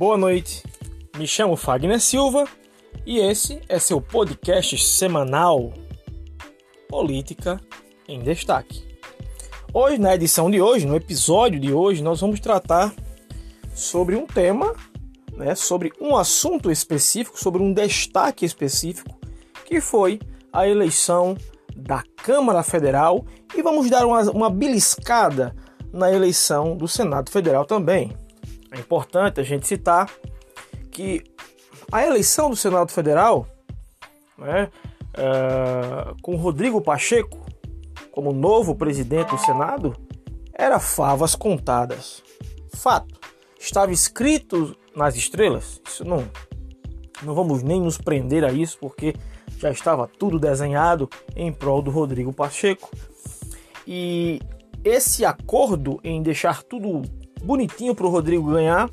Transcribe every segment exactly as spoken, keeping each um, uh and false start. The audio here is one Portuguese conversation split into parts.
Boa noite, me chamo Fagner Silva e esse é seu podcast semanal Política em Destaque. Hoje, na edição de hoje, no episódio de hoje, nós vamos tratar sobre um tema, né, sobre um assunto específico, sobre um destaque específico, que foi a eleição da Câmara Federal, e vamos dar uma, uma beliscada na eleição do Senado Federal também. É importante a gente citar que a eleição do Senado Federal, né, é, com Rodrigo Pacheco como novo presidente do Senado, era favas contadas. Fato. Estava escrito nas estrelas. Isso não, não vamos nem nos prender a isso, porque já estava tudo desenhado em prol do Rodrigo Pacheco. E esse acordo em deixar tudo bonitinho para o Rodrigo ganhar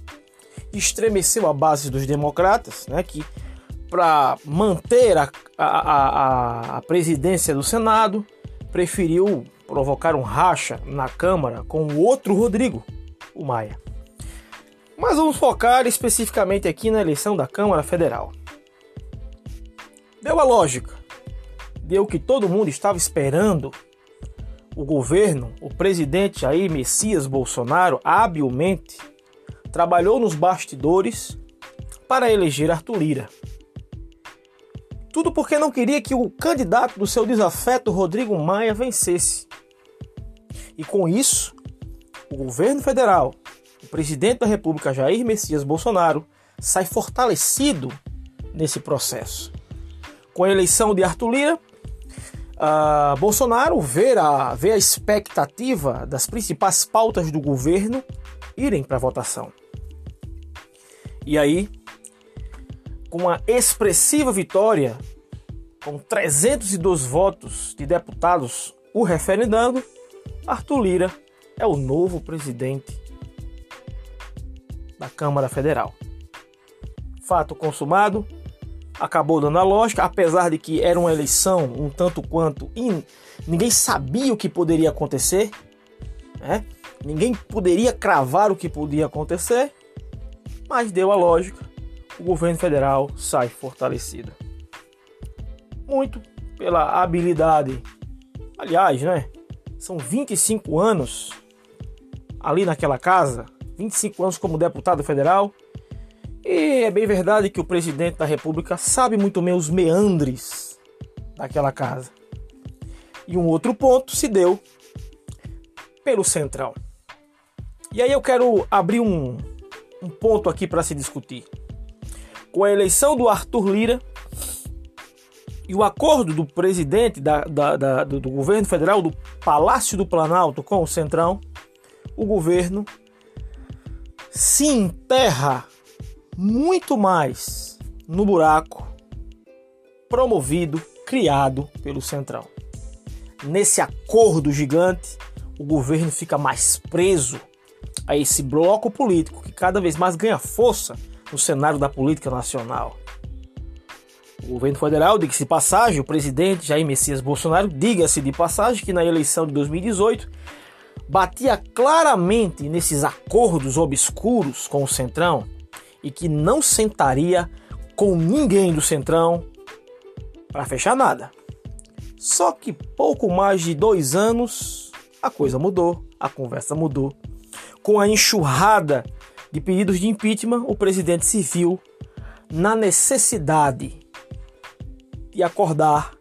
estremeceu a base dos democratas, né, que para manter a, a, a, a presidência do Senado preferiu provocar um racha na Câmara com o outro Rodrigo, o Maia. Mas vamos focar especificamente aqui na eleição da Câmara Federal. Deu a lógica, deu o que todo mundo estava esperando. O governo, o presidente Jair Messias Bolsonaro, habilmente, trabalhou nos bastidores para eleger Arthur Lira. Tudo porque não queria que o candidato do seu desafeto, Rodrigo Maia, vencesse. E com isso, o governo federal, o presidente da República, Jair Messias Bolsonaro, sai fortalecido nesse processo. Com a eleição de Arthur Lira, uh, Bolsonaro vê a, vê a expectativa das principais pautas do governo irem para a votação. E aí, com uma expressiva vitória, com trezentos e doze votos de deputados o referendando, Arthur Lira é o novo presidente da Câmara Federal. Fato consumado. Acabou dando a lógica, apesar de que era uma eleição um tanto quanto... In... Ninguém sabia o que poderia acontecer, né? Ninguém poderia cravar o que podia acontecer, mas deu a lógica. O governo federal sai fortalecido. Muito pela habilidade. Aliás, né? São vinte e cinco anos ali naquela casa, vinte e cinco anos como deputado federal. E é bem verdade que o presidente da República sabe muito bem os meandres daquela casa. E um outro ponto se deu pelo Centrão. E aí eu quero abrir um, um ponto aqui para se discutir. Com a eleição do Arthur Lira e o acordo do presidente da, da, da, do governo federal, do Palácio do Planalto com o Centrão, o governo se enterra muito mais no buraco promovido, criado pelo Centrão. Nesse acordo gigante, o governo fica mais preso a esse bloco político que cada vez mais ganha força no cenário da política nacional. O governo federal, diga-se de passagem, o presidente Jair Messias Bolsonaro, diga-se de passagem que na eleição de dois mil e dezoito batia claramente nesses acordos obscuros com o Centrão, e que não sentaria com ninguém do Centrão para fechar nada. Só que pouco mais de dois anos, a coisa mudou, a conversa mudou. Com a enxurrada de pedidos de impeachment, o presidente se viu na necessidade de acordar,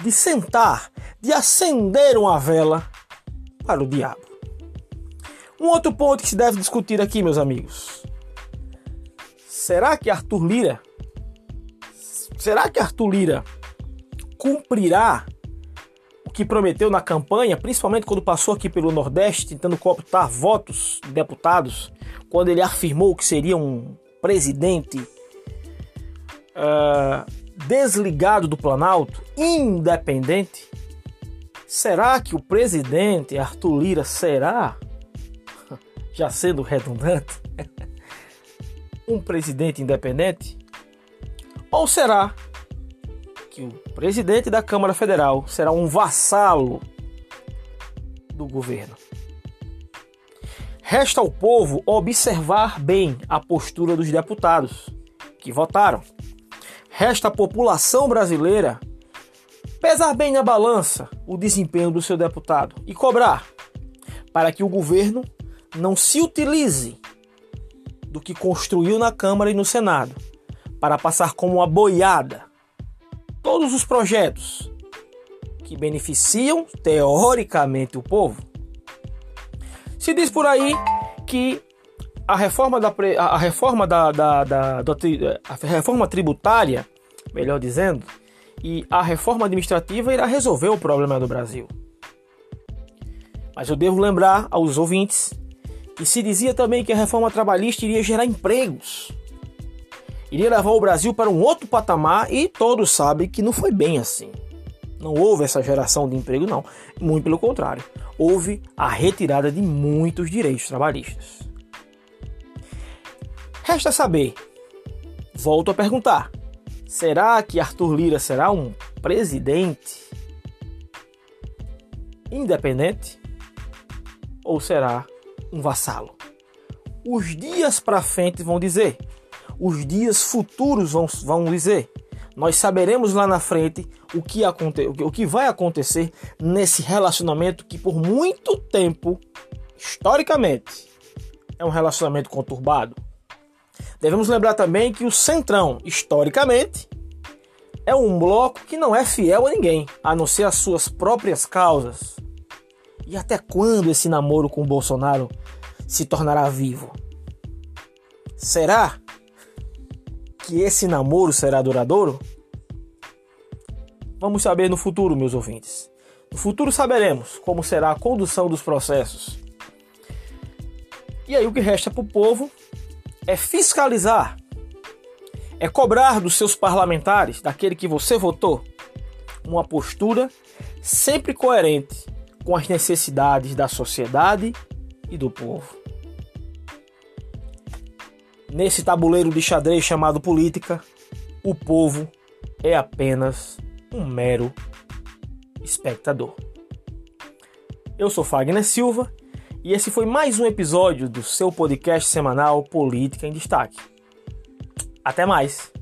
de sentar, de acender uma vela para o diabo. Um outro ponto que se deve discutir aqui, meus amigos... Será que Arthur Lira, será que Arthur Lira cumprirá o que prometeu na campanha, principalmente quando passou aqui pelo Nordeste, tentando cooptar votos de deputados, quando ele afirmou que seria um presidente uh, desligado do Planalto, independente? Será que o presidente Arthur Lira será, já sendo redundante, um presidente independente? Ou será que o presidente da Câmara Federal será um vassalo do governo? Resta ao povo observar bem a postura dos deputados que votaram. Resta à população brasileira pesar bem na balança o desempenho do seu deputado e cobrar para que o governo não se utilize do que construiu na Câmara e no Senado para passar como uma boiada todos os projetos que beneficiam teoricamente o povo. Se diz por aí que a reforma da a reforma da, da, da, da a reforma tributária, melhor dizendo, e a reforma administrativa irá resolver o problema do Brasil. Mas eu devo lembrar aos ouvintes que se dizia também que a reforma trabalhista iria gerar empregos, iria levar o Brasil para um outro patamar, e todos sabem que não foi bem assim. Não houve essa geração de emprego, não. Muito pelo contrário. Houve a retirada de muitos direitos trabalhistas. Resta saber. Volto a perguntar. Será que Arthur Lira será um presidente independente? Ou será um vassalo? Os dias para frente vão dizer. Os dias futuros vão, vão dizer. Nós saberemos lá na frente o que, aconte- o que vai acontecer nesse relacionamento que por muito tempo, historicamente, é um relacionamento conturbado. Devemos lembrar também que o Centrão, historicamente, é um bloco que não é fiel a ninguém, a não ser às suas próprias causas. E até quando esse namoro com o Bolsonaro se tornará vivo? Será que esse namoro será duradouro? Vamos saber no futuro, meus ouvintes. No futuro saberemos como será a condução dos processos. E aí o que resta para o povo é fiscalizar, é cobrar dos seus parlamentares, daquele que você votou, uma postura sempre coerente com as necessidades da sociedade e do povo. Nesse tabuleiro de xadrez chamado política, o povo é apenas um mero espectador. Eu sou Fagner Silva e esse foi mais um episódio do seu podcast semanal Política em Destaque. Até mais!